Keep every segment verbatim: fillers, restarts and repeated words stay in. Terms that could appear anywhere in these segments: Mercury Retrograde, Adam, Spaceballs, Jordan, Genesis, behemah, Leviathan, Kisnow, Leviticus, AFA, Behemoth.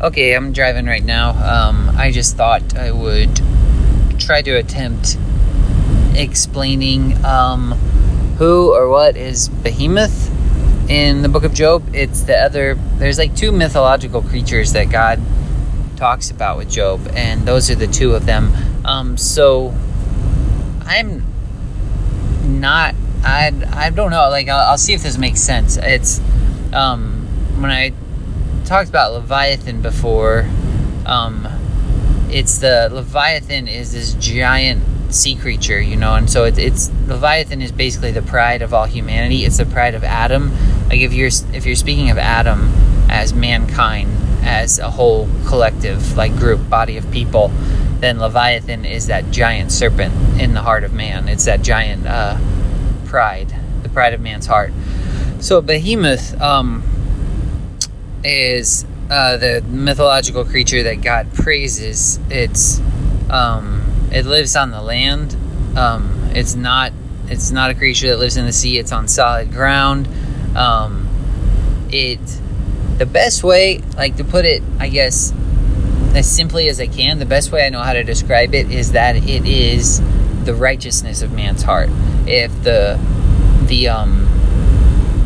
Okay, I'm driving right now. Um, I just thought I would try to attempt explaining um, who or what is Behemoth in the Book of Job. It's the other... There's like two mythological creatures that God talks about with Job, and those are the two of them. Um, so, I'm not... I, I don't know. Like, I'll, I'll see if this makes sense. It's... Um, when I... talked about Leviathan before, um, it's the Leviathan is this giant sea creature, you know, and so it, it's Leviathan is basically the pride of all humanity. It's the pride of Adam. Like if you're if you're speaking of Adam as mankind, as a whole collective, like group, body of people, then Leviathan is that giant serpent in the heart of man. It's that giant uh, pride, the pride of man's heart. So Behemoth, um, is uh, the mythological creature that God praises. It's um, it lives on the land. Um, it's not it's not a creature that lives in the sea. It's on solid ground. Um, it the best way, like to put it, I guess, as simply as I can. The best way I know how to describe it is that it is the righteousness of man's heart. If the the um.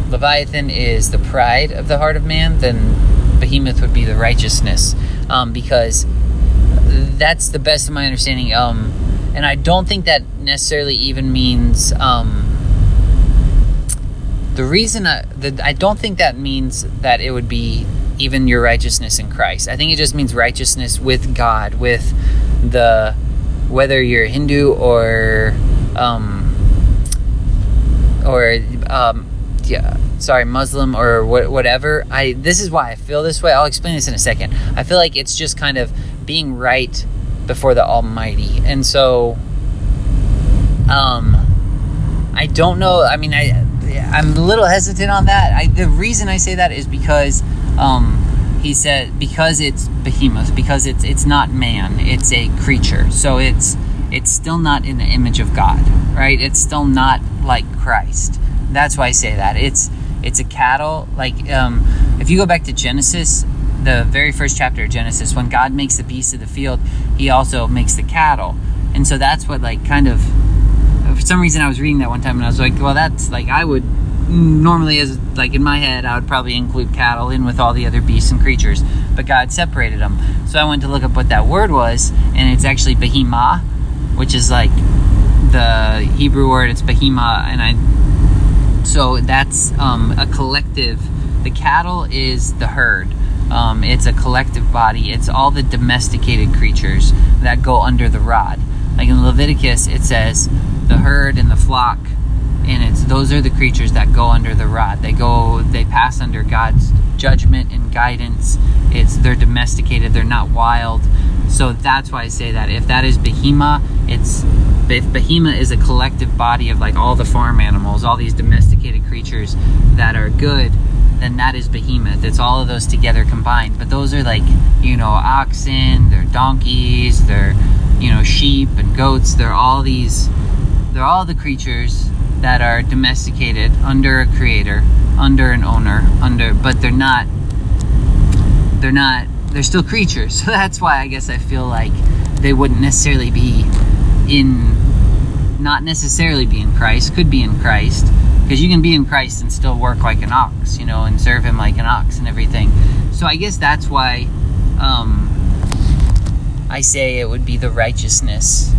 Leviathan is the pride of the heart of man, then Behemoth would be the righteousness, um, because that's the best of my understanding. Um, and I don't think that necessarily even means um, the reason. I, the, I don't think that means that it would be even your righteousness in Christ. I think it just means righteousness with God, with the whether you're Hindu or um, or. Um, yeah, sorry, Muslim or wh- whatever. I this is why I feel this way. I'll explain this in a second. I feel like it's just kind of being right before the Almighty. And so, um, I don't know. I mean, I, I'm a little hesitant on that. I, the reason I say that is because, um, he said, because it's Behemoth, because it's, it's not man, it's a creature. So it's, it's still not in the image of God, right? It's still not like Christ. That's why I say that. It's it's a cattle. Like, um, if you go back to Genesis, the very first chapter of Genesis, when God makes the beast of the field, he also makes the cattle. And so that's what, like, kind of... For some reason, I was reading that one time, and I was like, well, that's, like, I would... Normally, as like, in my head, I would probably include cattle in with all the other beasts and creatures. But God separated them. So I went to look up what that word was, and it's actually behemah, which is, like, the Hebrew word. It's behemah, and I... So that's um, a collective. The cattle is the herd. Um, it's a collective body. It's all the domesticated creatures that go under the rod. Like in Leviticus, it says the herd and the flock, and it's those are the creatures that go under the rod. They go, they pass under God's judgment and guidance. It's they're domesticated. They're not wild. So that's why I say that. If that is Behemoth, it's if Behemoth is a collective body of like all the farm animals, all these domesticated creatures that are good, then that is Behemoth. It's all of those together combined. But those are like, you know, oxen, they're donkeys, they're, you know, sheep and goats. They're all these, they're all the creatures that are domesticated under a creator, under an owner, under, but they're not, they're not, they're still creatures. So that's why I guess I feel like they wouldn't necessarily be in, not necessarily be in Christ, could be in Christ, because you can be in Christ and still work like an ox, you know, and serve him like an ox and everything. So I guess that's why um, I say it would be the righteousness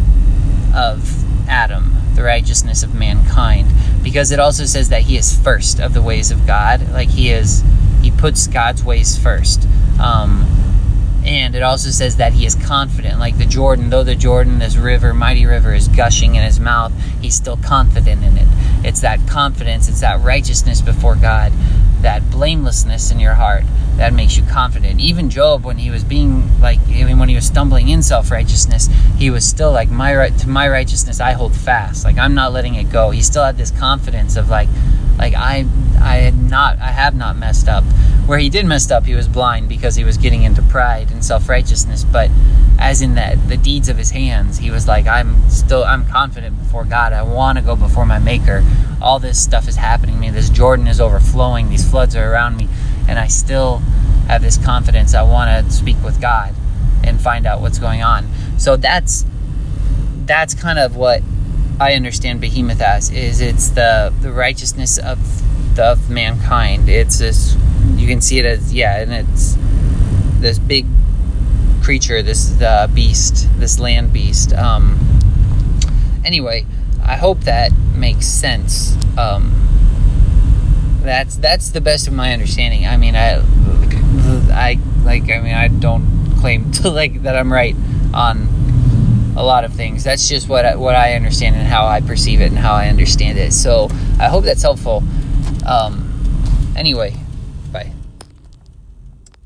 of Adam, the righteousness of mankind, because it also says that he is first of the ways of God. Like he is, he puts God's ways first. Um, and it also says that he is confident, like the Jordan, though the Jordan, this river, mighty river, is gushing in his mouth, he's still confident in it. It's that confidence, it's that righteousness before God, that blamelessness in your heart that makes you confident. Even Job, when he was being, like, even when he was stumbling in self-righteousness, he was still like, my right, to my righteousness I hold fast, like I'm not letting it go. He still had this confidence of like, like I, I had not, I have not messed up. Where he did mess up, he was blind because he was getting into pride and self-righteousness. But as in that, the deeds of his hands, he was like, I'm still, I'm confident before God. I want to go before my Maker. All this stuff is happening to me. This Jordan is overflowing. These floods are around me, and I still have this confidence. I want to speak with God and find out what's going on. So that's that's kind of what I understand Behemoth as, is it's the, the righteousness of the, of mankind. It's this, you can see it as, yeah, and it's this big creature, this uh, beast, this land beast. Um, anyway, I hope that makes sense. Um, that's that's the best of my understanding. I mean, I, I like, I mean, I don't claim to like that I'm right on a lot of things. That's just what I, what I understand and how I perceive it and how I understand it. So I hope that's helpful. Um, anyway,